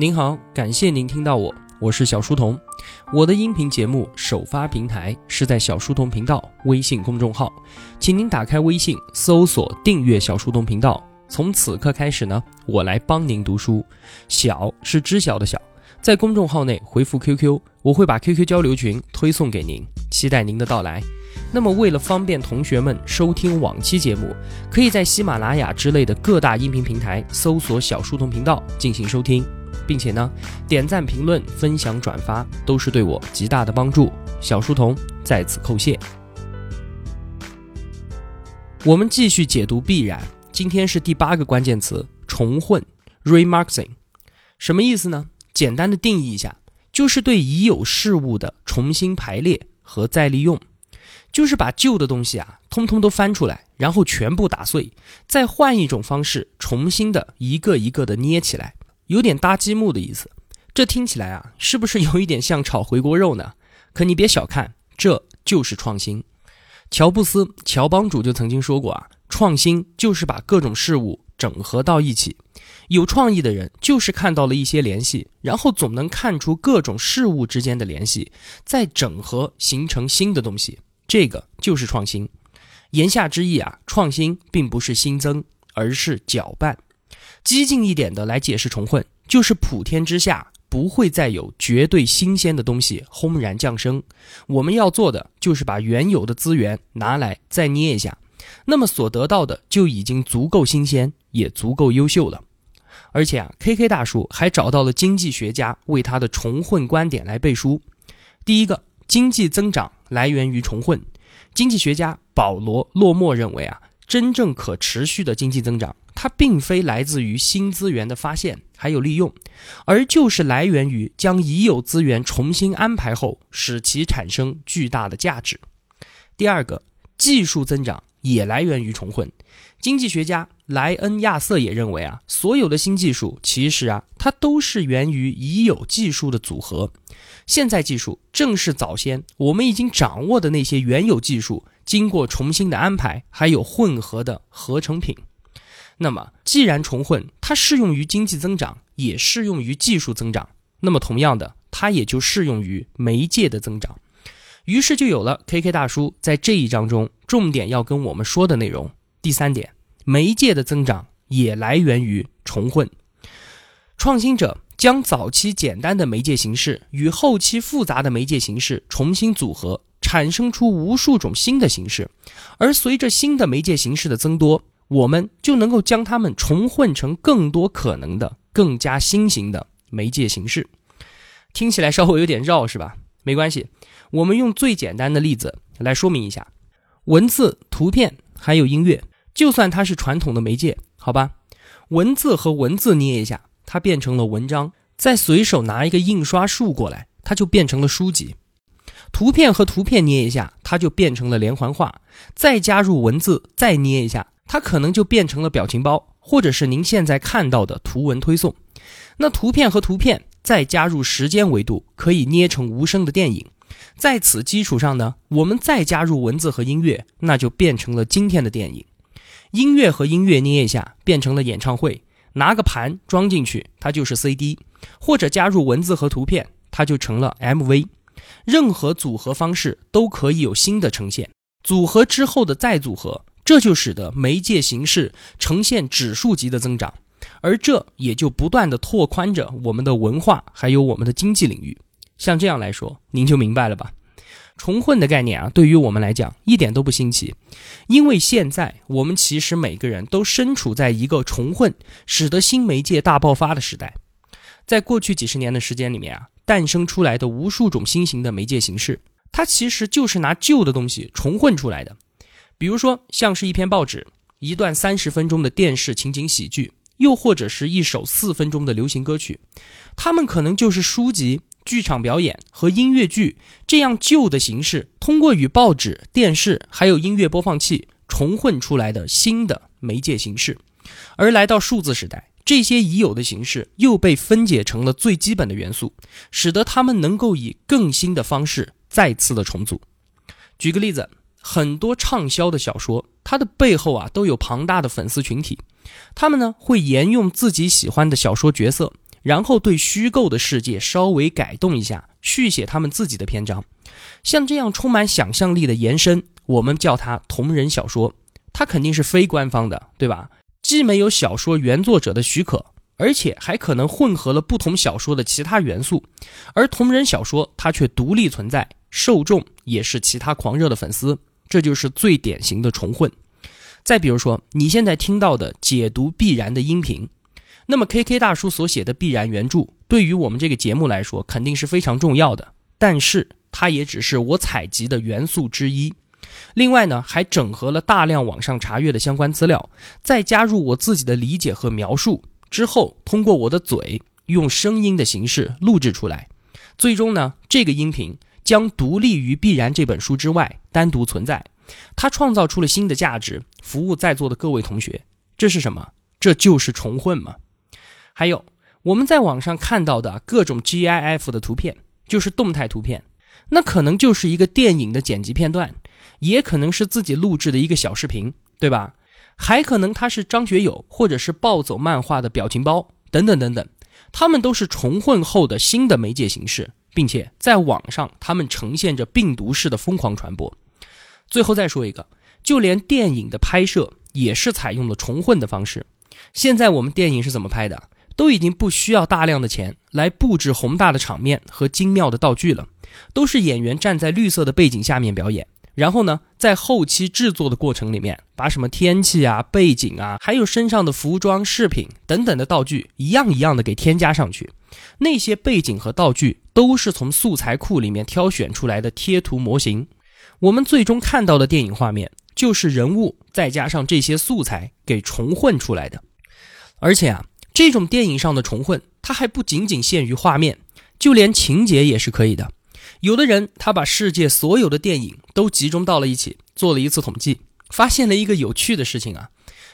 您好，感谢您听到我，我是小书童。我的音频节目首发平台是在小书童频道微信公众号，请您打开微信搜索订阅小书童频道。从此刻开始呢，我来帮您读书。小是知晓的小，在公众号内回复 QQ， 我会把 QQ 交流群推送给您，期待您的到来。那么为了方便同学们收听往期节目，可以在喜马拉雅之类的各大音频平台搜索小书童频道进行收听，并且呢，点赞、评论、分享、转发都是对我极大的帮助。小书童在此叩谢。我们继续解读必然，今天是第8个关键词，重混 （remarxing）。什么意思呢？简单的定义一下，就是对已有事物的重新排列和再利用，就是把旧的东西通通都翻出来，然后全部打碎，再换一种方式重新的一个一个的捏起来，有点搭积木的意思。这听起来是不是有一点像炒回锅肉呢？可你别小看，这就是创新。乔布斯乔帮主就曾经说过创新就是把各种事物整合到一起。有创意的人就是看到了一些联系，然后总能看出各种事物之间的联系，再整合形成新的东西，这个就是创新。言下之意创新并不是新增，而是搅拌。激进一点的来解释重混，就是普天之下不会再有绝对新鲜的东西轰然降生，我们要做的就是把原有的资源拿来再捏一下，那么所得到的就已经足够新鲜，也足够优秀了。而且KK 大叔还找到了经济学家为他的重混观点来背书。第一个，经济增长来源于重混。经济学家保罗·洛莫认为真正可持续的经济增长，它并非来自于新资源的发现还有利用，而就是来源于将已有资源重新安排后，使其产生巨大的价值。第二个，技术增长也来源于重混。经济学家莱恩亚瑟也认为所有的新技术其实它都是源于已有技术的组合。现在技术正是早先我们已经掌握的那些原有技术经过重新的安排还有混合的合成品。那么既然重混它适用于经济增长，也适用于技术增长，那么同样的，它也就适用于媒介的增长。于是就有了 KK 大叔在这一章中重点要跟我们说的内容。第3点，媒介的增长也来源于重混。创新者将早期简单的媒介形式与后期复杂的媒介形式重新组合，产生出无数种新的形式，而随着新的媒介形式的增多，我们就能够将它们重混成更多可能的更加新型的媒介形式。听起来稍微有点绕是吧？没关系，我们用最简单的例子来说明一下。文字、图片还有音乐，就算它是传统的媒介，好吧，文字和文字捏一下，它变成了文章，再随手拿一个印刷术过来，它就变成了书籍。图片和图片捏一下，它就变成了连环画，再加入文字，再捏一下，它可能就变成了表情包，或者是您现在看到的图文推送。那图片和图片再加入时间维度，可以捏成无声的电影。在此基础上呢，我们再加入文字和音乐，那就变成了今天的电影。音乐和音乐捏一下，变成了演唱会，拿个盘装进去，它就是 CD， 或者加入文字和图片，它就成了 MV。 任何组合方式都可以有新的呈现，组合之后的再组合，这就使得媒介形式呈现指数级的增长，而这也就不断地拓宽着我们的文化还有我们的经济领域。像这样来说，您就明白了吧？重混的概念对于我们来讲一点都不新奇，因为现在我们其实每个人都身处在一个重混使得新媒介大爆发的时代。在过去几十年的时间里面诞生出来的无数种新型的媒介形式，它其实就是拿旧的东西重混出来的。比如说像是一篇报纸，一段30分钟的电视情景喜剧，又或者是一首4分钟的流行歌曲，它们可能就是书籍、剧场表演和音乐剧这样旧的形式，通过与报纸、电视还有音乐播放器重混出来的新的媒介形式。而来到数字时代，这些已有的形式又被分解成了最基本的元素，使得它们能够以更新的方式再次的重组。举个例子，很多畅销的小说，它的背后都有庞大的粉丝群体，他们呢会沿用自己喜欢的小说角色，然后对虚构的世界稍微改动一下，续写他们自己的篇章。像这样充满想象力的延伸，我们叫它同人小说。它肯定是非官方的，对吧？既没有小说原作者的许可，而且还可能混合了不同小说的其他元素。而同人小说它却独立存在，受众也是其他狂热的粉丝，这就是最典型的重混。再比如说你现在听到的解读必然的音频，那么 KK 大叔所写的必然原著对于我们这个节目来说肯定是非常重要的，但是它也只是我采集的元素之一。另外呢，还整合了大量网上查阅的相关资料，再加入我自己的理解和描述之后，通过我的嘴用声音的形式录制出来。最终呢，这个音频将独立于必然这本书之外单独存在，它创造出了新的价值，服务在座的各位同学。这是什么？这就是重混嘛。还有我们在网上看到的各种 GIF 的图片，就是动态图片，那可能就是一个电影的剪辑片段，也可能是自己录制的一个小视频，对吧？还可能它是张学友或者是暴走漫画的表情包等等等等，它们都是重混后的新的媒介形式，并且在网上它们呈现着病毒式的疯狂传播。最后再说一个，就连电影的拍摄也是采用了重混的方式。现在我们电影是怎么拍的？都已经不需要大量的钱来布置宏大的场面和精妙的道具了，都是演员站在绿色的背景下面表演，然后呢，在后期制作的过程里面，把什么天气啊、背景啊，还有身上的服装、饰品等等的道具，一样一样的给添加上去。那些背景和道具都是从素材库里面挑选出来的贴图模型。我们最终看到的电影画面，就是人物再加上这些素材给重混出来的。而且啊，这种电影上的重混，它还不仅仅限于画面，就连情节也是可以的。有的人他把世界所有的电影都集中到了一起，做了一次统计，发现了一个有趣的事情啊，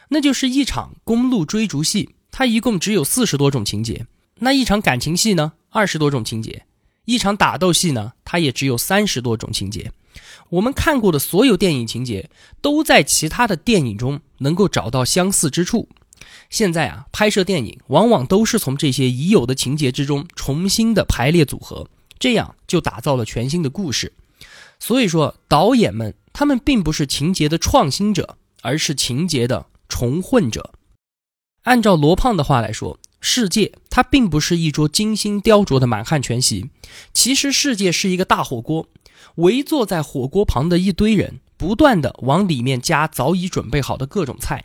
那就是一场公路追逐戏，它一共只有40多种情节，那一场感情戏呢，20多种情节，一场打斗戏呢，它也只有30多种情节。我们看过的所有电影情节都在其他的电影中能够找到相似之处。现在啊，拍摄电影往往都是从这些已有的情节之中重新的排列组合，这样就打造了全新的故事。所以说导演们他们并不是情节的创新者，而是情节的重混者。按照罗胖的话来说，世界它并不是一桌精心雕琢的满汉全席，其实世界是一个大火锅，围坐在火锅旁的一堆人不断地往里面加早已准备好的各种菜，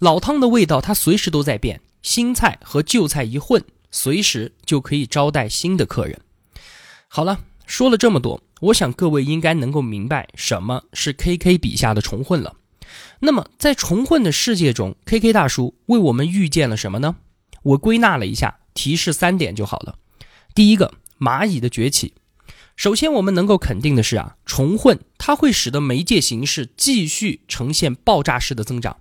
老汤的味道它随时都在变，新菜和旧菜一混，随时就可以招待新的客人。好了，说了这么多，我想各位应该能够明白什么是 KK 笔下的重混了。那么在重混的世界中， KK 大叔为我们预见了什么呢？我归纳了一下，提示3点就好了。第一个，蚂蚁的崛起。首先我们能够肯定的是啊，重混它会使得媒介形式继续呈现爆炸式的增长。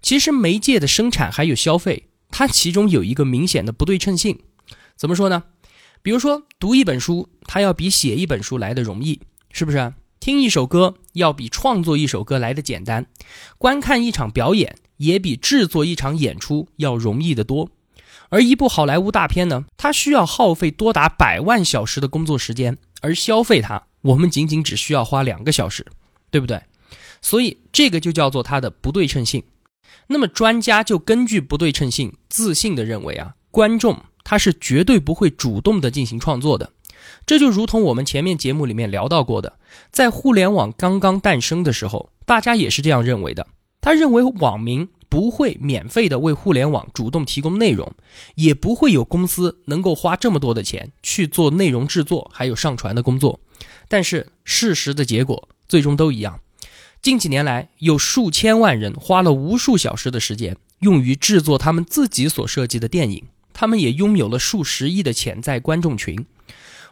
其实媒介的生产还有消费，它其中有一个明显的不对称性。怎么说呢？比如说读一本书它要比写一本书来的容易，是不是？听一首歌要比创作一首歌来的简单，观看一场表演也比制作一场演出要容易得多。而一部好莱坞大片呢，它需要耗费多达100万小时的工作时间，而消费它我们仅仅只需要花2个小时，对不对？所以这个就叫做它的不对称性。那么专家就根据不对称性自信地认为啊，观众他是绝对不会主动地进行创作的。这就如同我们前面节目里面聊到过的，在互联网刚刚诞生的时候，大家也是这样认为的。他认为网民不会免费地为互联网主动提供内容，也不会有公司能够花这么多的钱去做内容制作还有上传的工作。但是事实的结果最终都一样，近几年来有数千万人花了无数小时的时间用于制作他们自己所设计的电影，他们也拥有了数十亿的潜在观众群。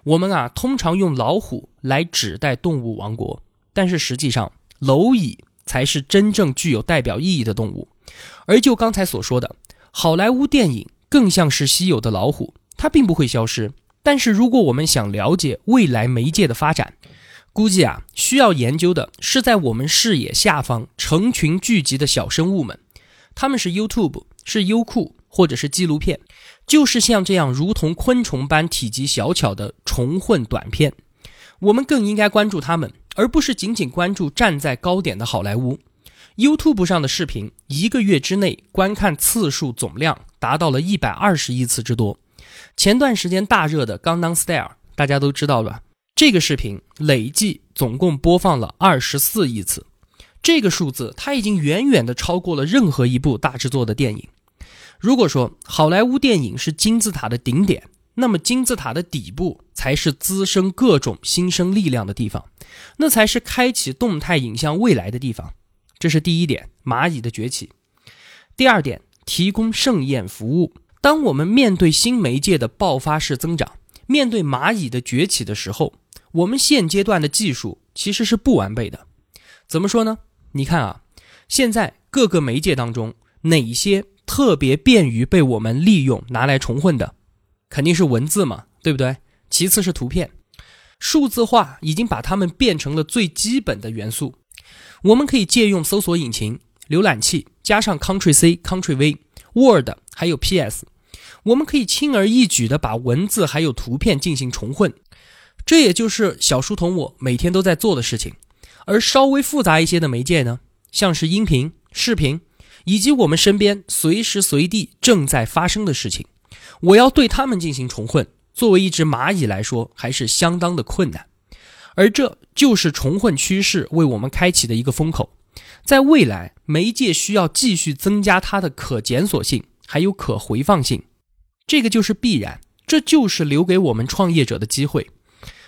我们啊，通常用老虎来指代动物王国，但是实际上蝼蚁才是真正具有代表意义的动物。而就刚才所说的，好莱坞电影更像是稀有的老虎，它并不会消失。但是如果我们想了解未来媒介的发展，估计啊，需要研究的是在我们视野下方成群聚集的小生物们，他们是 YouTube、是优酷、或者是纪录片，就是像这样如同昆虫般体积小巧的重混短片。我们更应该关注他们，而不是仅仅关注站在高点的好莱坞。YouTube 上的视频1个月之内观看次数总量达到了120亿次之多。前段时间大热的 Gangnam Style 大家都知道吧，这个视频累计总共播放了24亿次，这个数字它已经远远的超过了任何一部大制作的电影。如果说好莱坞电影是金字塔的顶点，那么金字塔的底部才是滋生各种新生力量的地方，那才是开启动态影像未来的地方。这是第一点，蚂蚁的崛起。第二点，提供盛宴服务。当我们面对新媒介的爆发式增长，面对蚂蚁的崛起的时候，我们现阶段的技术其实是不完备的。怎么说呢？你看啊，现在各个媒介当中，哪些特别便于被我们利用拿来重混的？肯定是文字嘛，对不对？其次是图片，数字化已经把它们变成了最基本的元素。我们可以借用搜索引擎、浏览器，加上 Ctrl C、Ctrl V、Word 还有 PS， 我们可以轻而易举地把文字还有图片进行重混，这也就是小书童我每天都在做的事情。而稍微复杂一些的媒介呢，像是音频、视频，以及我们身边随时随地正在发生的事情，我要对它们进行重混，作为一只蚂蚁来说，还是相当的困难。而这就是重混趋势为我们开启的一个风口。在未来，媒介需要继续增加它的可检索性，还有可回放性，这个就是必然，这就是留给我们创业者的机会。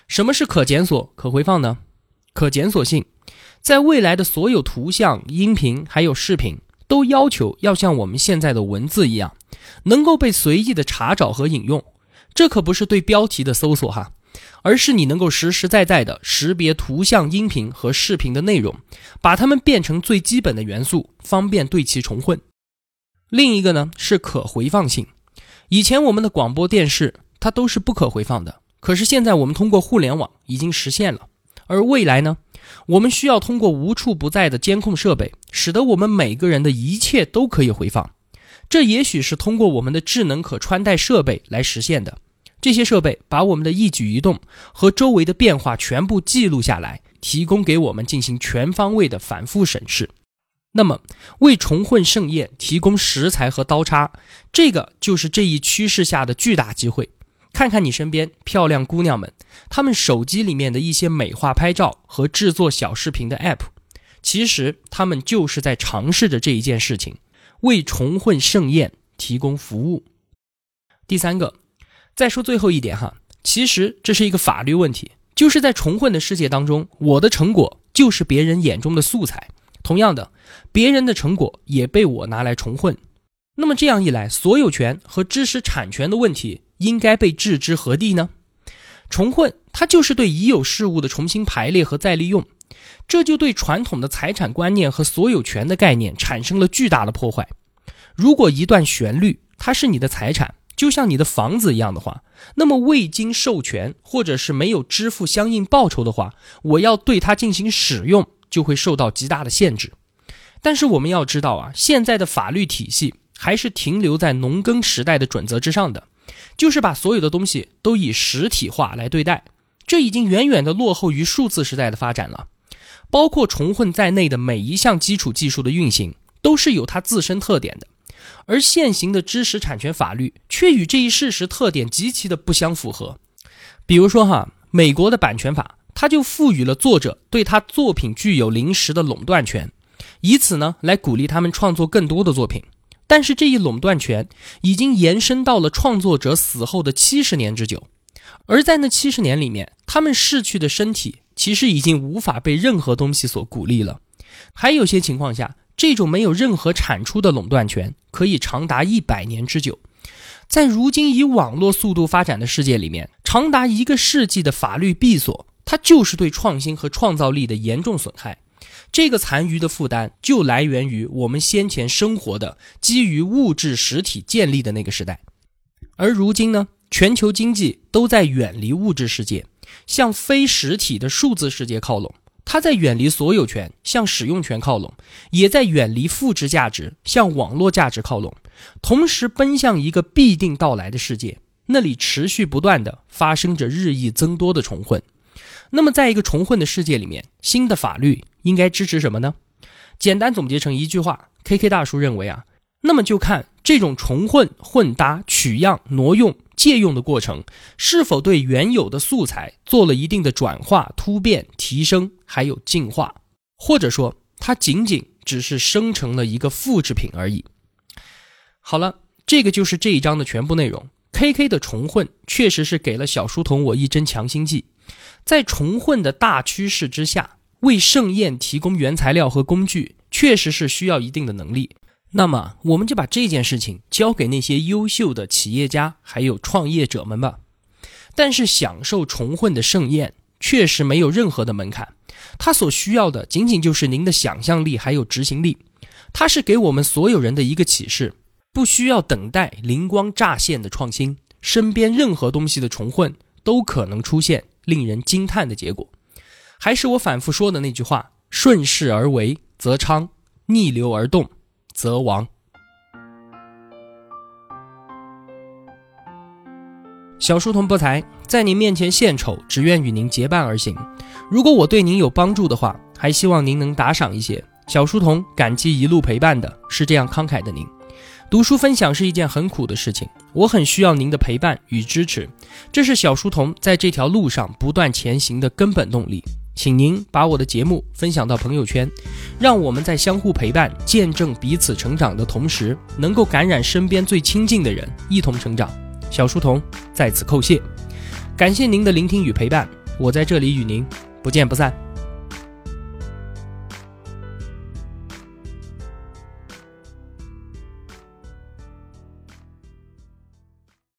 什么是可检索、可回放呢？可检索性，在未来的所有图像、音频还有视频都要求要像我们现在的文字一样，能够被随意的查找和引用。这可不是对标题的搜索哈，而是你能够实实在在的识别图像、音频和视频的内容，把它们变成最基本的元素，方便对其重混。另一个呢，是可回放性。以前我们的广播电视它都是不可回放的，可是现在我们通过互联网已经实现了。而未来呢，我们需要通过无处不在的监控设备，使得我们每个人的一切都可以回放。这也许是通过我们的智能可穿戴设备来实现的。这些设备把我们的一举一动和周围的变化全部记录下来，提供给我们进行全方位的反复审视。那么，为重混盛宴提供食材和刀叉，这个就是这一趋势下的巨大机会。看看你身边漂亮姑娘们，她们手机里面的一些美化拍照和制作小视频的 app， 其实她们就是在尝试着这一件事情，为重混盛宴提供服务。第三个，再说最后一点哈，其实这是一个法律问题，就是在重混的世界当中，我的成果就是别人眼中的素材，同样的，别人的成果也被我拿来重混。那么这样一来，所有权和知识产权的问题应该被置之何地呢？重混它就是对已有事物的重新排列和再利用，这就对传统的财产观念和所有权的概念产生了巨大的破坏。如果一段旋律它是你的财产，就像你的房子一样的话，那么未经授权或者是没有支付相应报酬的话，我要对它进行使用就会受到极大的限制。但是我们要知道啊，现在的法律体系还是停留在农耕时代的准则之上的，就是把所有的东西都以实体化来对待，这已经远远的落后于数字时代的发展了。包括重混在内的每一项基础技术的运行都是有它自身特点的，而现行的知识产权法律却与这一事实特点极其的不相符合。比如说哈，美国的版权法，它就赋予了作者对他作品具有临时的垄断权，以此呢来鼓励他们创作更多的作品。但是这一垄断权已经延伸到了创作者死后的70年之久，而在那70年里面，他们逝去的身体其实已经无法被任何东西所鼓励了。还有些情况下，这种没有任何产出的垄断权可以长达100年之久。在如今以网络速度发展的世界里面，长达1个世纪的法律闭锁，它就是对创新和创造力的严重损害。这个残余的负担就来源于我们先前生活的基于物质实体建立的那个时代。而如今呢，全球经济都在远离物质世界，向非实体的数字世界靠拢，它在远离所有权向使用权靠拢，也在远离复制价值向网络价值靠拢，同时奔向一个必定到来的世界，那里持续不断的发生着日益增多的重混。那么在一个重混的世界里面，新的法律应该支持什么呢？简单总结成一句话， KK 大叔认为啊，那么就看这种重混、混搭、取样、挪用、借用的过程是否对原有的素材做了一定的转化、突变、提升还有进化，或者说它仅仅只是生成了一个复制品而已。好了，这个就是这一章的全部内容。 KK 的重混确实是给了小书童我一针强心剂，在重混的大趋势之下，为盛宴提供原材料和工具确实是需要一定的能力，那么我们就把这件事情交给那些优秀的企业家还有创业者们吧。但是享受重混的盛宴确实没有任何的门槛，它所需要的仅仅就是您的想象力还有执行力，它是给我们所有人的一个启示，不需要等待灵光乍现的创新，身边任何东西的重混都可能出现令人惊叹的结果。还是我反复说的那句话，顺势而为则昌，逆流而动则亡。小书童博才在您面前献丑，只愿与您结伴而行。如果我对您有帮助的话，还希望您能打赏一些，小书童感激一路陪伴的是这样慷慨的您。读书分享是一件很苦的事情，我很需要您的陪伴与支持，这是小书童在这条路上不断前行的根本动力。请您把我的节目分享到朋友圈，让我们在相互陪伴、见证彼此成长的同时，能够感染身边最亲近的人，一同成长。小书童在此叩谢，感谢您的聆听与陪伴，我在这里与您不见不散。